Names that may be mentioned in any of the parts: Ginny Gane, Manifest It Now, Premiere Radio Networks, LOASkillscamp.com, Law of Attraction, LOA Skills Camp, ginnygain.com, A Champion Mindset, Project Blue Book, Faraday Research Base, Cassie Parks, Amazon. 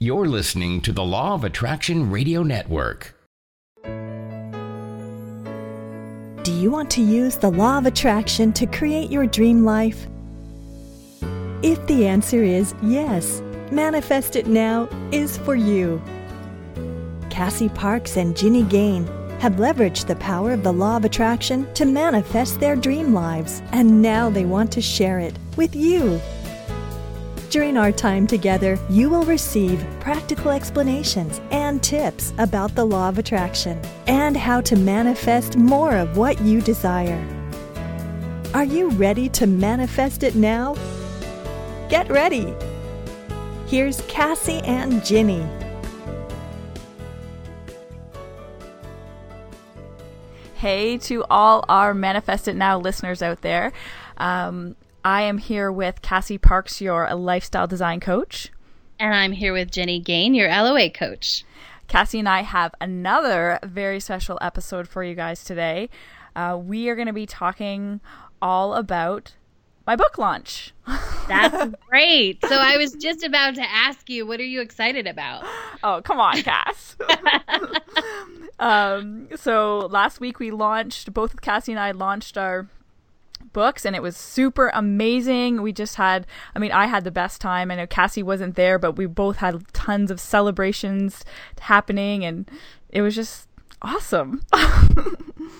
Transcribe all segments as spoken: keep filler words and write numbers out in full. You're listening to the Law of Attraction Radio Network. Do you want to use the Law of Attraction to create your dream life? If the answer is yes, Manifest It Now is for you. Cassie Parks and Ginny Gane have leveraged the power of the Law of Attraction to manifest their dream lives, and now they want to share it with you. During our time together, you will receive practical explanations and tips about the Law of Attraction and how to manifest more of what you desire. Are you ready to manifest it now? Get ready! Here's Cassie and Ginny. Hey to all our Manifest It Now listeners out there. Um, I am here with Cassie Parks, your lifestyle design coach. And I'm here with Ginny Gane, your L O A coach. Cassie and I have another very special episode for you guys today. Uh, we are going to be talking all about my book launch. That's great. So I was just about to ask you, what are you excited about? Oh, come on, Cass. Um, so last week we launched, both Cassie and I launched our books, and it was super amazing. We just had, I mean, I had the best time. I know Cassie wasn't there, but we both had tons of celebrations happening, and it was just awesome.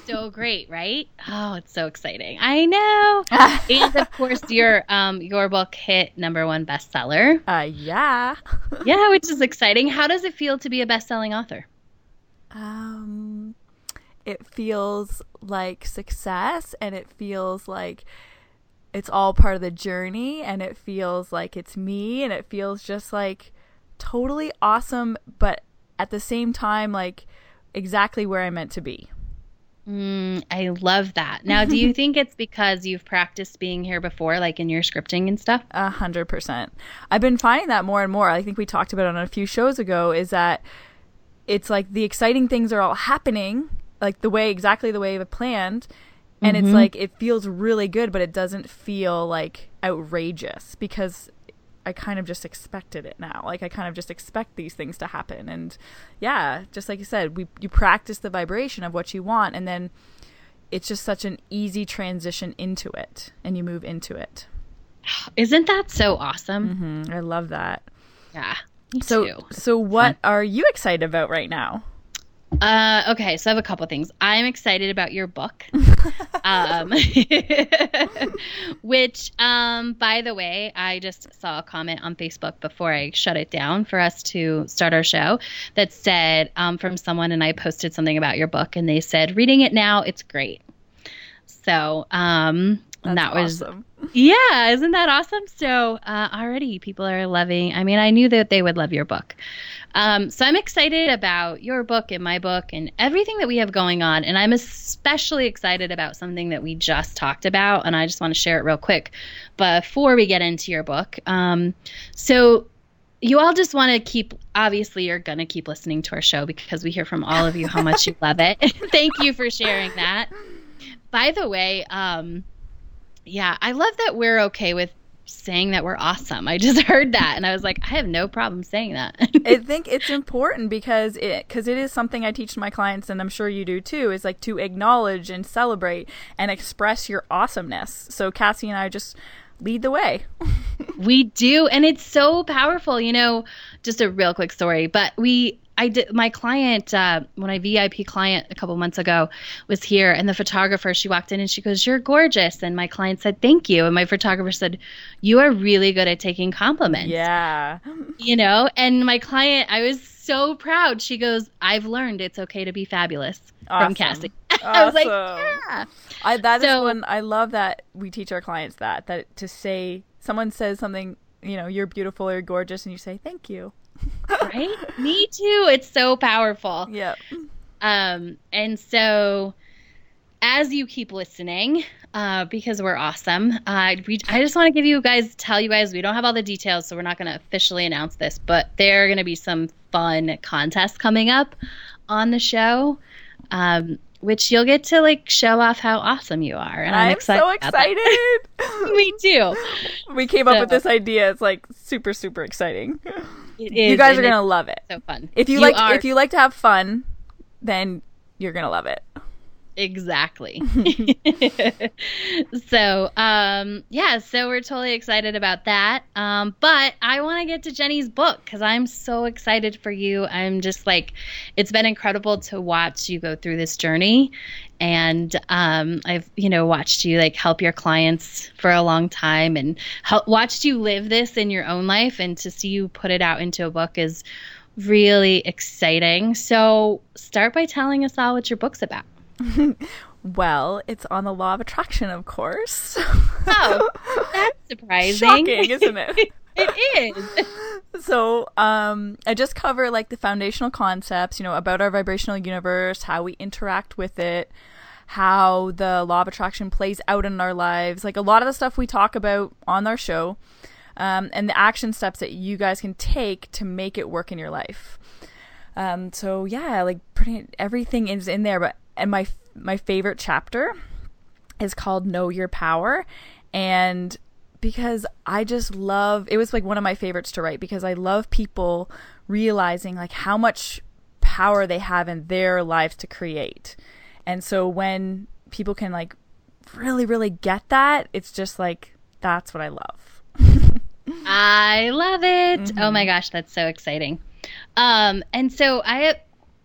So great, right? Oh, it's so exciting. I know. And of course, your um your book hit number one bestseller. Uh, yeah. Yeah, which is exciting. How does it feel to be a best-selling author? Um, it feels like success, and it feels like it's all part of the journey, and it feels like it's me, and it feels just like totally awesome, but at the same time, like exactly where I meant to be. Mm, I love that. Now, do you think it's because you've practiced being here before, like in your scripting and stuff? A hundred percent. I've been finding that more and more. I think we talked about it on a few shows ago, is that it's like the exciting things are all happening, like the way, exactly the way I planned. And mm-hmm. It's like, it feels really good, but it doesn't feel like outrageous because I kind of just expected it now. Like I kind of just expect these things to happen. And yeah, just like you said, we you practice the vibration of what you want, and then it's just such an easy transition into it, and you move into it. Isn't that so awesome? Mm-hmm. I love that. Yeah. Me so, too. So what are you excited about right now? Uh, okay, so I have a couple things. I'm excited about your book, um, which, um, by the way, I just saw a comment on Facebook before I shut it down for us to start our show that said um, from someone, and I posted something about your book, and they said, reading it now, it's great. So um, and that was awesome. Yeah, isn't that awesome? So uh, already people are loving, I mean, I knew that they would love your book. Um, so I'm excited about your book and my book and everything that we have going on. And I'm especially excited about something that we just talked about. And I just want to share it real quick before we get into your book. Um, so you all just want to keep, obviously you're going to keep listening to our show because we hear from all of you how much you love it. Thank you for sharing that. By the way, um, yeah, I love that we're okay with saying that we're awesome. I just heard that, and I was like, I have no problem saying that. I think it's important because it because it is something I teach my clients, and I'm sure you do too, is like to acknowledge and celebrate and express your awesomeness. So Cassie and I just lead the way. We do, and it's so powerful. You know, just a real quick story, but we. I did, my client, uh, when I V I P client a couple months ago was here, and the photographer, she walked in and she goes, "You're gorgeous." And my client said, "Thank you." And my photographer said, "You are really good at taking compliments." Yeah. You know, and my client, I was so proud. She goes, "I've learned it's okay to be fabulous." Awesome. From Cassie. Awesome. I was like, yeah. I, that so, is when I love that we teach our clients that, that to say, someone says something, you know, "You're beautiful," or "You're gorgeous," and you say, "Thank you." Right? Me too. It's so powerful. Yeah. Um, and so as you keep listening, uh, because we're awesome, uh, we, I just want to give you guys, tell you guys, we don't have all the details, so we're not going to officially announce this, but there are going to be some fun contests coming up on the show, um, which you'll get to like show off how awesome you are. And I'm, I'm excited so excited. Me too. We came so. up with this idea. It's like super, super exciting. It is, you guys are gonna love it. So fun. If you, you like, are. if you like to have fun, then you're gonna love it. Exactly. So, um, yeah, so we're totally excited about that. Um, but I want to get to Jenny's book because I'm so excited for you. I'm just like, it's been incredible to watch you go through this journey. And um, I've, you know, watched you like help your clients for a long time and help, watched you live this in your own life. And to see you put it out into a book is really exciting. So start by telling us all what your book's about. Well, it's on the law of attraction, of course. Oh, that's surprising. Shocking, isn't it? It is. So um, I just cover like the foundational concepts, you know, about our vibrational universe, how we interact with it, how the law of attraction plays out in our lives, like a lot of the stuff we talk about on our show, um, and the action steps that you guys can take to make it work in your life. Um, so yeah, like pretty everything is in there, but and my my favorite chapter is called Know Your Power, and because I just love, it was like one of my favorites to write because I love people realizing like how much power they have in their lives to create. And so when people can like really, really get that, it's just like, that's what I love. I love it. Mm-hmm. Oh my gosh, that's so exciting. Um, and so I,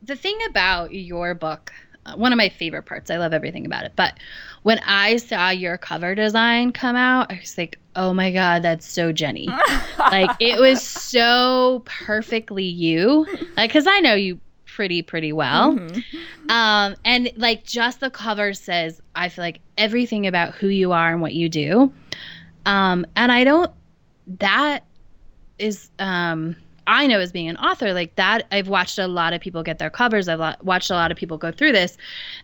the thing about your book, one of my favorite parts. I love everything about it. But when I saw your cover design come out, I was like, oh my God, that's so Jenny. Like, it was so perfectly you. Like, because I know you pretty, pretty well. Mm-hmm. Um, and, like, just the cover says, I feel like, everything about who you are and what you do. Um, and I don't – that is um, – I know as being an author, like that, I've watched a lot of people get their covers. I've lo- watched a lot of people go through this.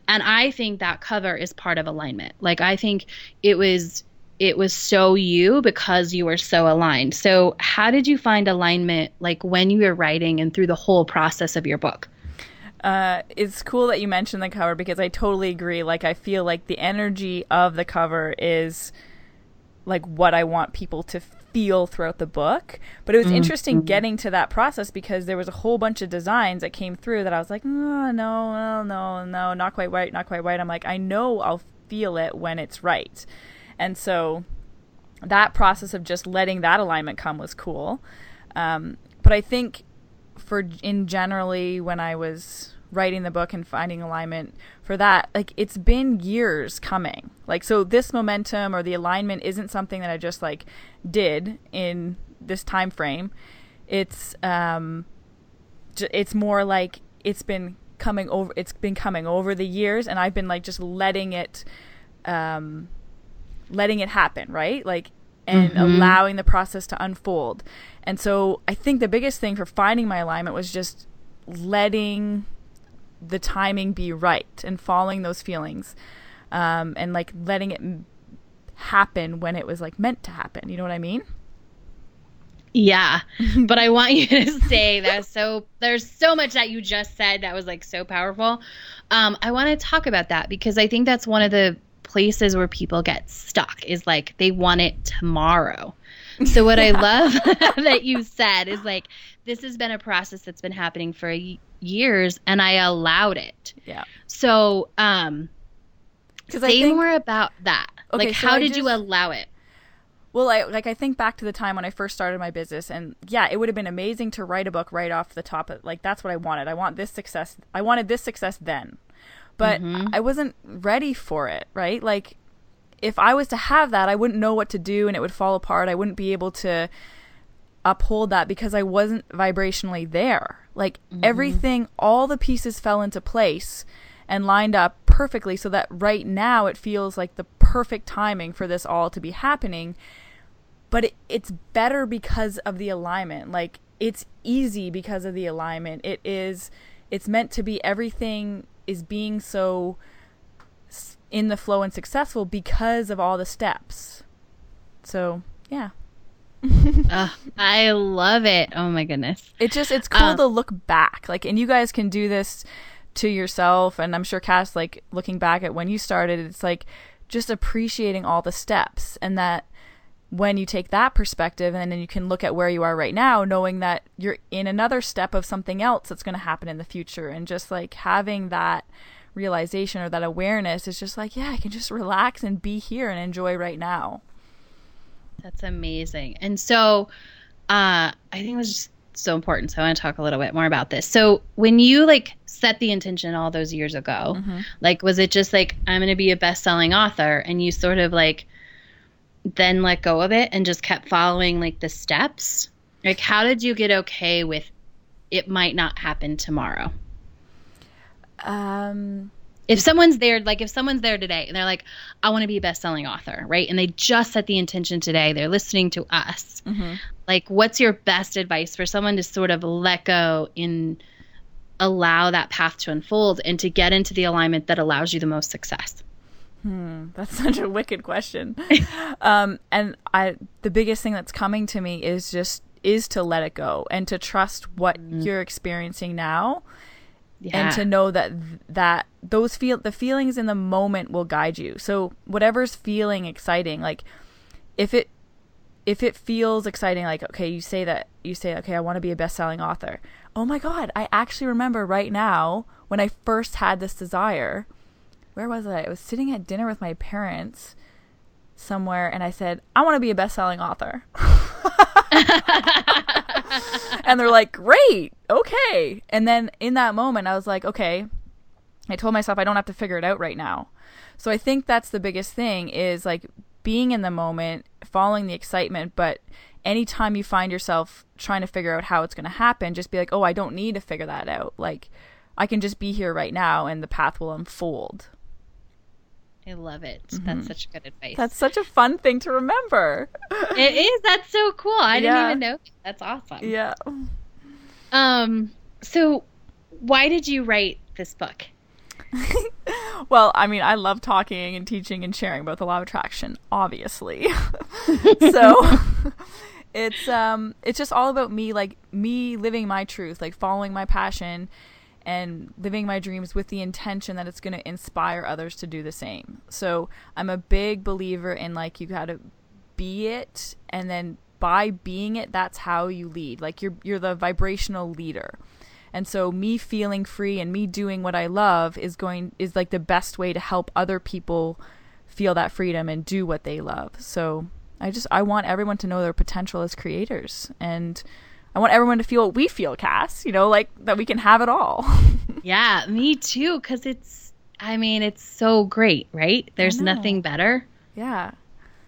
And I think that cover is part of alignment. Like, I think it was, it was so you because you were so aligned. So how did you find alignment, like when you were writing and through the whole process of your book? Uh, it's cool that you mentioned the cover because I totally agree. Like, I feel like the energy of the cover is like what I want people to feel. feel throughout the book. But it was mm-hmm. interesting getting to that process because there was a whole bunch of designs that came through that I was like, oh, no, no, no, no, not quite right, not quite right. I'm like, I know I'll feel it when it's right. And so that process of just letting that alignment come was cool. Um, but I think for in generally when I was writing the book and finding alignment for that, like it's been years coming. Like, so this momentum or the alignment isn't something that I just like did in this time frame. It's, um, it's more like it's been coming over, it's been coming over the years, and I've been like just letting it, um, letting it happen. Right. Like, and mm-hmm. allowing the process to unfold. And so I think the biggest thing for finding my alignment was just letting the timing be right and following those feelings, um, and like letting it m- happen when it was like meant to happen. You know what I mean? Yeah. But I want you to say that. So there's so much that you just said that was like so powerful. Um, I want to talk about that because I think that's one of the places where people get stuck is like, they want it tomorrow. So what yeah. I love that you said is like, this has been a process that's been happening for a years and I allowed it. Yeah. So, um, say I think, more about that. Okay, like, so how I did just, you allow it? Well, I, like, I think back to the time when I first started my business, and yeah, it would have been amazing to write a book right off the top. Of, like, that's what I wanted. I want this success. I wanted this success then, but mm-hmm. I wasn't ready for it. Right. Like, if I was to have that, I wouldn't know what to do and it would fall apart. I wouldn't be able to uphold that because I wasn't vibrationally there. Like mm-hmm. everything, all the pieces fell into place and lined up perfectly so that right now it feels like the perfect timing for this all to be happening. But it, it's better because of the alignment. Like, it's easy because of the alignment. It is, it's meant to be, everything is being so in the flow and successful because of all the steps. So, yeah. uh, I love it. Oh my goodness. It just, it's cool um, to look back. Like, and you guys can do this to yourself. And I'm sure Cass, like looking back at when you started, it's like just appreciating all the steps and that when you take that perspective, and then you can look at where you are right now, knowing that you're in another step of something else that's going to happen in the future. And just like having that realization or that awareness is just like, yeah, I can just relax and be here and enjoy right now. That's amazing. And so uh, I think it was just so important. So I want to talk a little bit more about this. So when you like set the intention all those years ago, mm-hmm. like, was it just like, I'm going to be a best-selling author, and you sort of like then let go of it and just kept following like the steps? Like, how did you get okay with it might not happen tomorrow? Um, if someone's there, like if someone's there today and they're like, I want to be a best-selling author, right? And they just set the intention today, they're listening to us. Mm-hmm. Like, what's your best advice for someone to sort of let go and allow that path to unfold and to get into the alignment that allows you the most success? Hmm, that's such a wicked question. um, and I, the biggest thing that's coming to me is just is to let it go and to trust what mm. you're experiencing now, yeah. and to know that that those feel the feelings in the moment will guide you. So whatever's feeling exciting, like if it if it feels exciting, like okay, you say that you say okay, I want to be a best-selling author. Oh my God, I actually remember right now when I first had this desire. Where was I? I was sitting at dinner with my parents somewhere, and I said, I want to be a best-selling author. And they're like, great, okay. And then in that moment, I was like, okay, I told myself I don't have to figure it out right now. So I think that's the biggest thing is like being in the moment, following the excitement, but anytime you find yourself trying to figure out how it's going to happen, just be like, oh, I don't need to figure that out. Like, I can just be here right now, and the path will unfold. I love it. Mm-hmm. That's such good advice. That's such a fun thing to remember. It is. That's so cool. I yeah. didn't even know. That's awesome. Yeah. Um. So why did you write this book? Well, I mean, I love talking and teaching and sharing about the law of attraction, obviously. So it's um, it's just all about me, like me living my truth, like following my passion and living my dreams with the intention that it's going to inspire others to do the same. So I'm a big believer in like, you got to be it. And then by being it, that's how you lead. Like you're, you're the vibrational leader. And so me feeling free and me doing what I love is going, is like the best way to help other people feel that freedom and do what they love. So I just, I want everyone to know their potential as creators, and I want everyone to feel what we feel, Cass, you know, like that we can have it all. Yeah, me too, because it's, I mean, it's so great, right? There's nothing better. Yeah,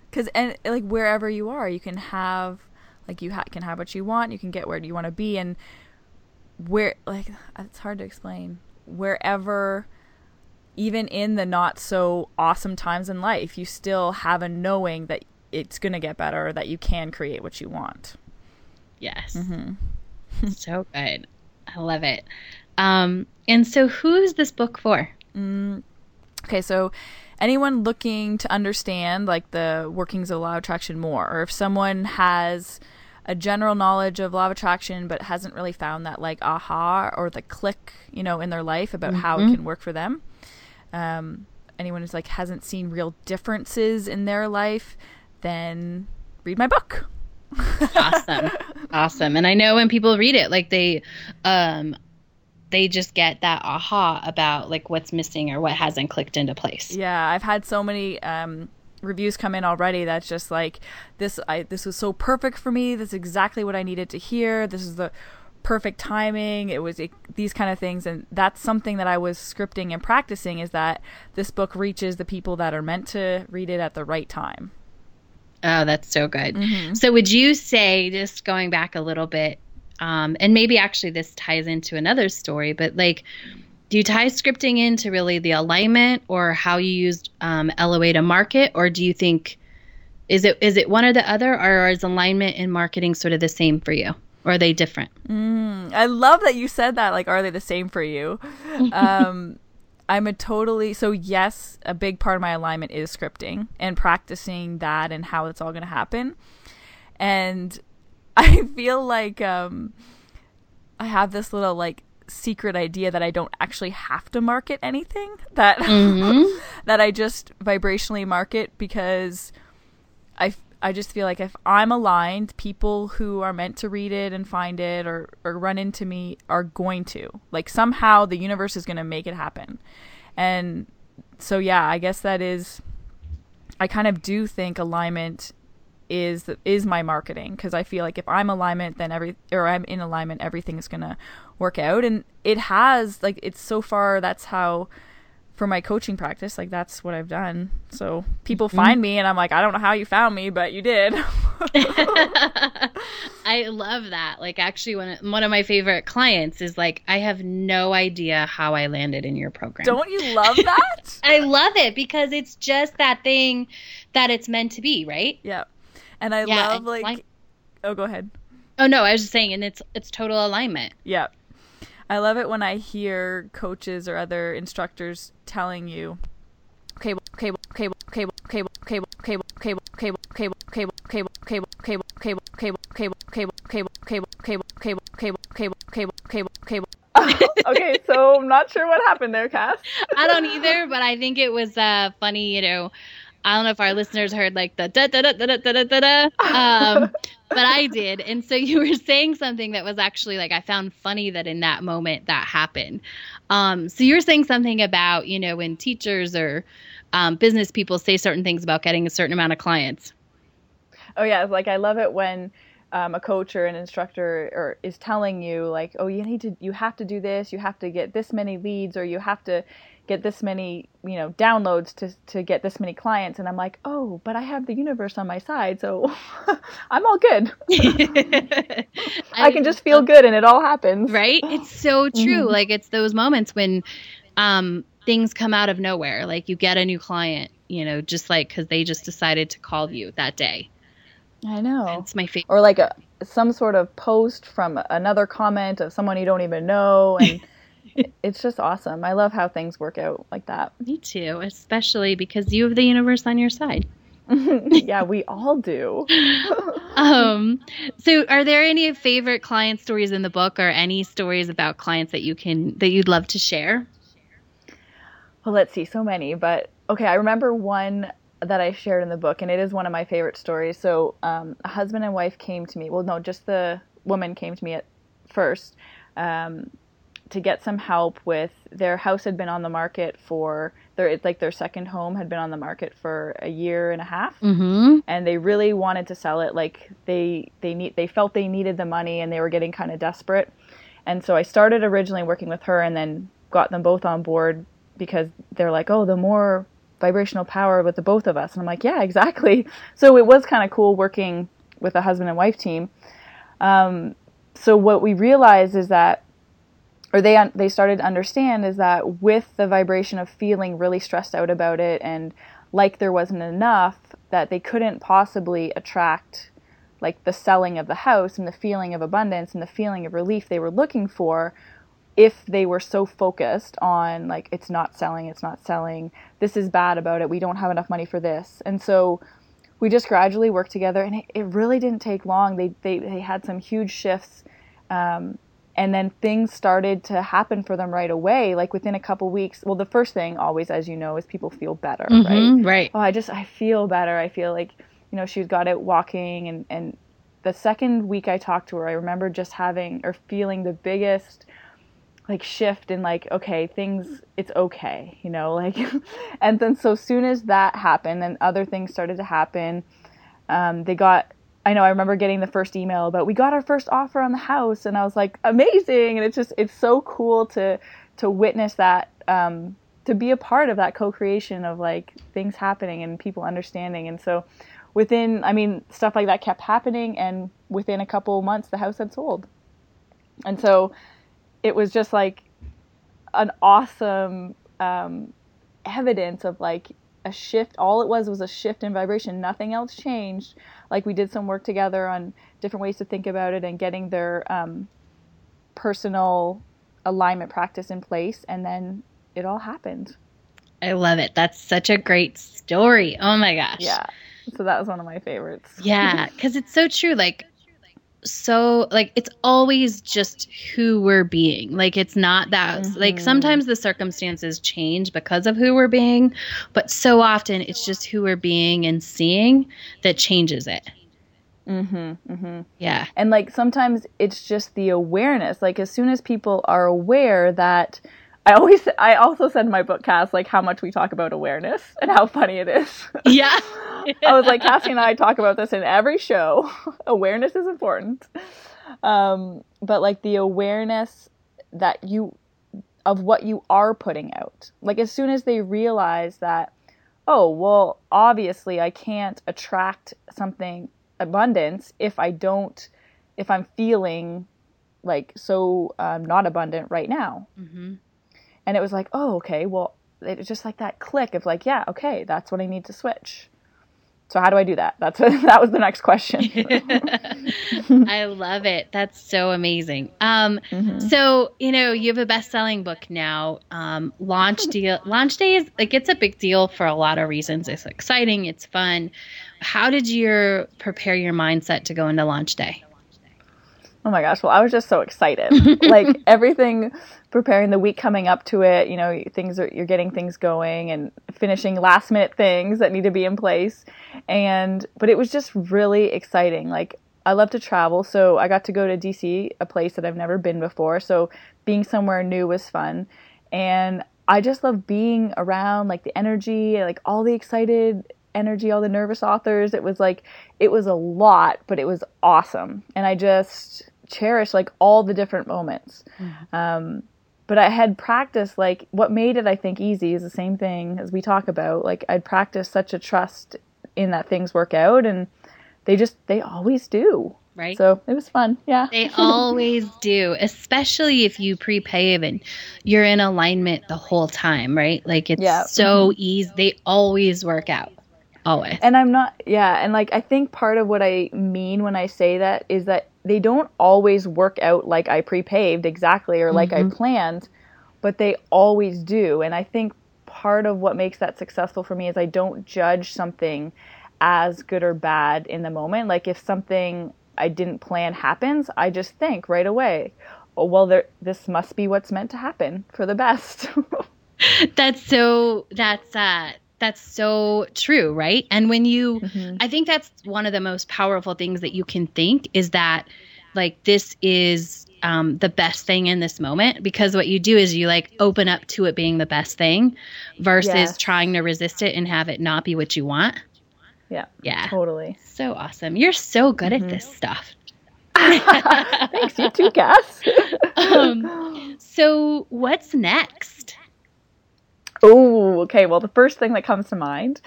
because and like wherever you are, you can have, like you ha- can have what you want, you can get where you want to be, and where, like, it's hard to explain, wherever, even in the not so awesome times in life, you still have a knowing that it's going to get better, or that you can create what you want. Yes. Mm-hmm. So good. I love it. Um, and so who is this book for? Mm, okay. So anyone looking to understand like the workings of law of attraction more, or if someone has a general knowledge of law of attraction, but hasn't really found that like aha or the click, you know, in their life about mm-hmm. how it can work for them. Um, anyone who's like, hasn't seen real differences in their life, then read my book. Awesome. Awesome. And I know when people read it, like they um they just get that aha about like what's missing or what hasn't clicked into place. Yeah, I've had so many um reviews come in already that's just like this I this was so perfect for me. This is exactly what I needed to hear. This is the perfect timing. It was it, these kind of things, and that's something that I was scripting and practicing, is that this book reaches the people that are meant to read it at the right time. Oh, that's so good. Mm-hmm. So would you say, just going back a little bit, um, and maybe actually this ties into another story, but like, do you tie scripting into really the alignment or how you used um, L O A to market? Or do you think, is it is it one or the other, or is alignment and marketing sort of the same for you? Or are they different? Mm, I love that you said that. Like, are they the same for you? Um I'm a totally, so yes, a big part of my alignment is scripting and practicing that and how it's all going to happen. And I feel like um, I have this little like secret idea that I don't actually have to market anything, that mm-hmm. that I just vibrationally market, because I, I just feel like if I'm aligned, people who are meant to read it and find it or, or run into me are going to. Like, somehow the universe is going to make it happen. And so, yeah, I guess that is, I kind of do think alignment is is my marketing, because I feel like if I'm alignment, then every or I'm in alignment, everything is going to work out. And it has, like, it's so far, that's how, for my coaching practice, like, that's what I've done. So people mm-hmm. find me and I'm like, I don't know how you found me, but you did. I love that. Like, actually, one of, one of my favorite clients is like, I have no idea how I landed in your program. Don't you love that? I love it, because it's just that thing that it's meant to be, right? Yeah. And I yeah, love like, like, oh, go ahead. Oh no, I was just saying, and it's, it's total alignment. Yeah. I love it when I hear coaches or other instructors telling you, okay, okay, okay, okay, okay, okay, okay, okay, okay, okay, okay, okay, okay, okay, okay, okay, okay, okay, okay, okay, okay, okay, okay, okay, okay, okay, okay. Okay, so I'm not sure what happened there, Cass. I don't either, but I think it was uh funny, you know. I don't know if our listeners heard like the da da da da da da da da, um, but I did. And so you were saying something that was actually like, I found funny that in that moment that happened. Um, so you were saying something about, you know, when teachers or um, business people say certain things about getting a certain amount of clients. Oh yeah, like I love it when um, a coach or an instructor or is telling you like, oh, you need to, you have to do this, you have to get this many leads, or you have to get this many, you know, downloads to to get this many clients. And I'm like, oh, but I have the universe on my side, so I'm all good. I, I can just feel good and it all happens. Right? It's so true. Like, it's those moments when um, things come out of nowhere. Like, you get a new client, you know, just like because they just decided to call you that day. I know. It's my favorite. Or like a, some sort of post from another comment of someone you don't even know. And it's just awesome. I love how things work out like that. Me too, especially because you have the universe on your side. Yeah, we all do. um, so are there any favorite client stories in the book, or any stories about clients that you can that you'd love to share? Well, let's see, so many, but okay, I remember one that I shared in the book, and it is one of my favorite stories. So, um, a husband and wife came to me. Well, no, just the woman came to me at first. Um to get some help with their house had been on the market for their, it's like their second home had been on the market for a year and a half. Mm-hmm. And they really wanted to sell it. Like they, they need, they felt they needed the money and they were getting kind of desperate. And so I started originally working with her and then got them both on board, because they're like, oh, the more vibrational power with the both of us. And I'm like, yeah, exactly. So it was kind of cool working with a husband and wife team. Um, so what we realized is that, or they they started to understand, is that with the vibration of feeling really stressed out about it and like there wasn't enough, that they couldn't possibly attract like the selling of the house and the feeling of abundance and the feeling of relief they were looking for if they were so focused on like, it's not selling, it's not selling, this is bad about it, we don't have enough money for this. And so we just gradually worked together, and it, it really didn't take long. They, they, they had some huge shifts, um, and then things started to happen for them right away, like within a couple weeks. Well, the first thing always, as you know, is people feel better, mm-hmm, right? Right. Oh, I just, I feel better. I feel like, you know, she got out walking. And, and the second week I talked to her, I remember just having or feeling the biggest like shift in like, okay, things, it's okay, you know, like, and then so soon as that happened and other things started to happen, um, they got, I know I remember getting the first email about, we got our first offer on the house, and I was like, amazing. And it's just, it's so cool to, to witness that, um, to be a part of that co-creation of like things happening and people understanding. And so within, I mean, stuff like that kept happening, and within a couple months the house had sold. And so it was just like an awesome, um, evidence of like a shift. All it was was a shift in vibration. Nothing else changed. Like, we did some work together on different ways to think about it and getting their um, personal alignment practice in place. And then it all happened. I love it. That's such a great story. Oh my gosh. Yeah. So that was one of my favorites. Yeah. Cause it's so true. Like, so like it's always just who we're being. Like it's not that mm-hmm. like sometimes the circumstances change because of who we're being, but so often it's just who we're being and seeing that changes it. Mm-hmm, mm-hmm. Yeah. And like sometimes it's just the awareness. Like as soon as people are aware that I always I also said in my book, Cass, like how much we talk about awareness and how funny it is. Yeah. I was like, Cassie and I talk about this in every show. Awareness is important. Um, but like the awareness that you of what you are putting out. Like as soon as they realize that, oh, well, obviously I can't attract something abundance if I don't, if I'm feeling like so um, not abundant right now. Mm-hmm. And it was like, oh, okay, well, it was just like that click of like, yeah, okay, that's what I need to switch. So how do I do that? That's what, that was the next question. I love it. That's so amazing. Um, mm-hmm. So, you know, you have a best-selling book now. Um, launch deal, launch day is like, it's a big deal for a lot of reasons. It's exciting. It's fun. How did you prepare your mindset to go into launch day? Oh my gosh. Well, I was just so excited. Like everything, preparing the week coming up to it, you know, things are, you're getting things going and finishing last minute things that need to be in place. And, but it was just really exciting. Like I love to travel. So I got to go to D C, a place that I've never been before. So being somewhere new was fun. And I just love being around like the energy, like all the excited energy, all the nervous authors. It was like, it was a lot, but it was awesome. And I just cherish like all the different moments. Mm-hmm. Um, but I had practiced like what made it, I think, easy is the same thing as we talk about. Like I'd practiced such a trust in that things work out and they just, they always do. Right. So it was fun. Yeah. They always do, especially if you prepay and you're in alignment the whole time, right? Like it's yeah. so easy. They always work out. Always. And I'm not, yeah. And like, I think part of what I mean when I say that is that they don't always work out like I pre-paved exactly or like mm-hmm. I planned, but they always do. And I think part of what makes that successful for me is I don't judge something as good or bad in the moment. Like if something I didn't plan happens, I just think right away, oh, well, there, this must be what's meant to happen for the best. That's so, that's uh that's so true, right? And when you, mm-hmm. I think that's one of the most powerful things that you can think is that like this is um, the best thing in this moment, because what you do is you like open up to it being the best thing versus yes. trying to resist it and have it not be what you want. Yeah, yeah, totally. So awesome. You're so good mm-hmm. at this stuff. Thanks, you too, Cass. um, so what's next? Oh, okay. Well, the first thing that comes to mind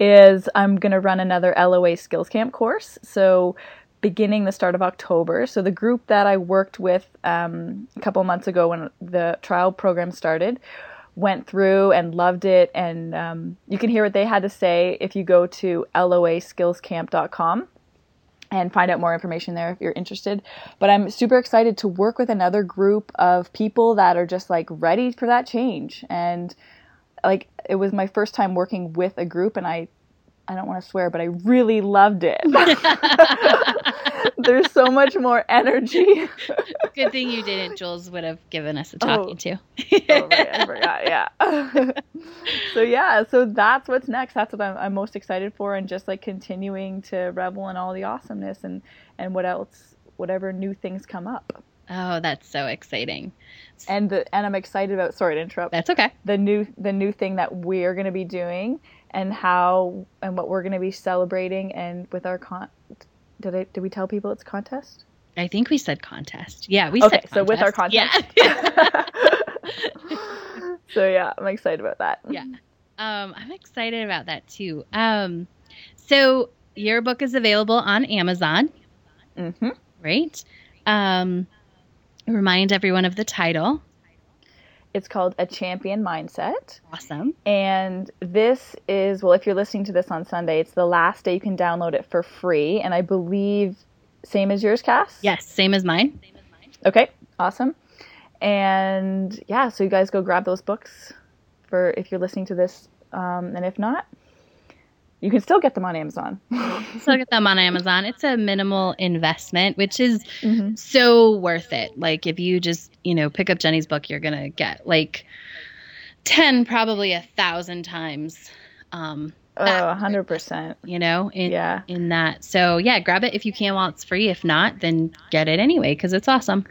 is I'm going to run another L O A Skills Camp course. So beginning the start of October. So the group that I worked with um, a couple months ago when the trial program started went through and loved it. And um, you can hear what they had to say if you go to L O A skills camp dot com and find out more information there if you're interested. But I'm super excited to work with another group of people that are just like ready for that change. And like it was my first time working with a group and I, I don't want to swear, but I really loved it. There's so much more energy. Good thing you didn't. Jules would have given us a talking oh. to. Oh, right. I forgot. Yeah. So yeah, so that's what's next. That's what I'm, I'm most excited for. And just like continuing to revel in all the awesomeness and, and what else, whatever new things come up. Oh, that's so exciting. And the, and I'm excited about, sorry to interrupt. That's okay. The new the new thing that we're going to be doing and how and what we're going to be celebrating and with our con did I, did we tell people it's contest? I think we said contest. Yeah, we okay, said contest. Okay, so with our contest. Yeah. So yeah, I'm excited about that. Yeah. Um I'm excited about that too. Um so your book is available on Amazon. Mm-hmm. Right? Um Remind everyone of the title. It's called A Champion Mindset. Awesome. And this is, well, if you're listening to this on Sunday, it's the last day you can download it for free. And I believe, same as yours, Cass? Yes, same as mine. Same as mine. Okay, awesome. And yeah, so you guys go grab those books for if you're listening to this. Um, and if not, You can still get them on Amazon. Still get them on Amazon. It's a minimal investment, which is mm-hmm. so worth it. Like if you just, you know, pick up Jenny's book, you're going to get like ten, probably a thousand times. Um, oh, a hundred percent, you know, in, yeah. in that. So yeah, grab it if you can while it's free. If not, then get it anyway, 'cause it's awesome.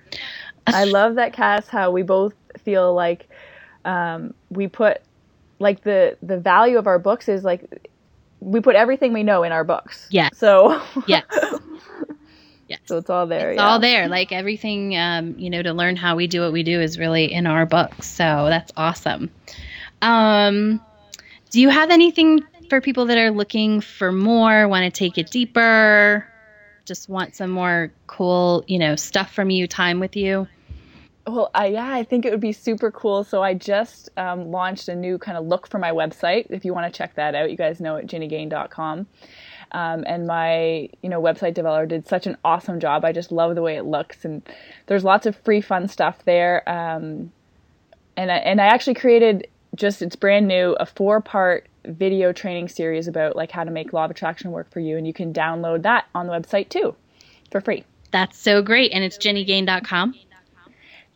I love that, Cass, how we both feel like, um, we put like the, the value of our books is like, we put everything we know in our books. Yeah. So yes. Yes. So it's all there. It's yeah. all there. Like everything, um, you know, to learn how we do what we do is really in our books. So that's awesome. Um, do you have anything for people that are looking for more, want to take it deeper, just want some more cool, you know, stuff from you, time with you? Well, uh, yeah, I think it would be super cool. So I just um, launched a new kind of look for my website. If you want to check that out, you guys know at ginny gain dot com. Um, and my, you know, website developer did such an awesome job. I just love the way it looks. And there's lots of free, fun stuff there. Um, and I, and I actually created just, it's brand new, a four-part video training series about like how to make Law of Attraction work for you. And you can download that on the website too for free. That's so great. And it's ginny gain dot com.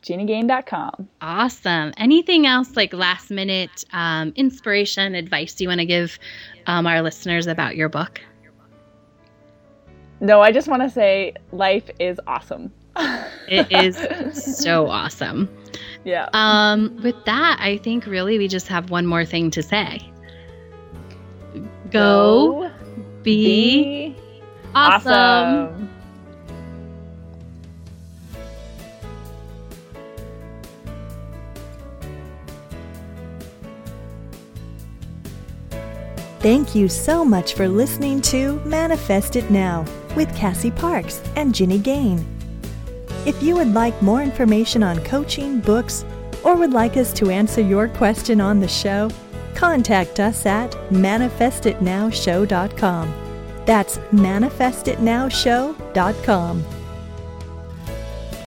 ginny gain dot com. Awesome. Anything else like last minute um, inspiration, advice you want to give um, our listeners about your book? No, I just want to say life is awesome. It is so awesome. Yeah. Um, with that, I think really we just have one more thing to say. Go, Go be, be awesome. awesome. Thank you so much for listening to Manifest It Now with Cassie Parks and Ginny Gane. If you would like more information on coaching, books, or would like us to answer your question on the show, contact us at manifest it now show dot com. That's manifest it now show dot com.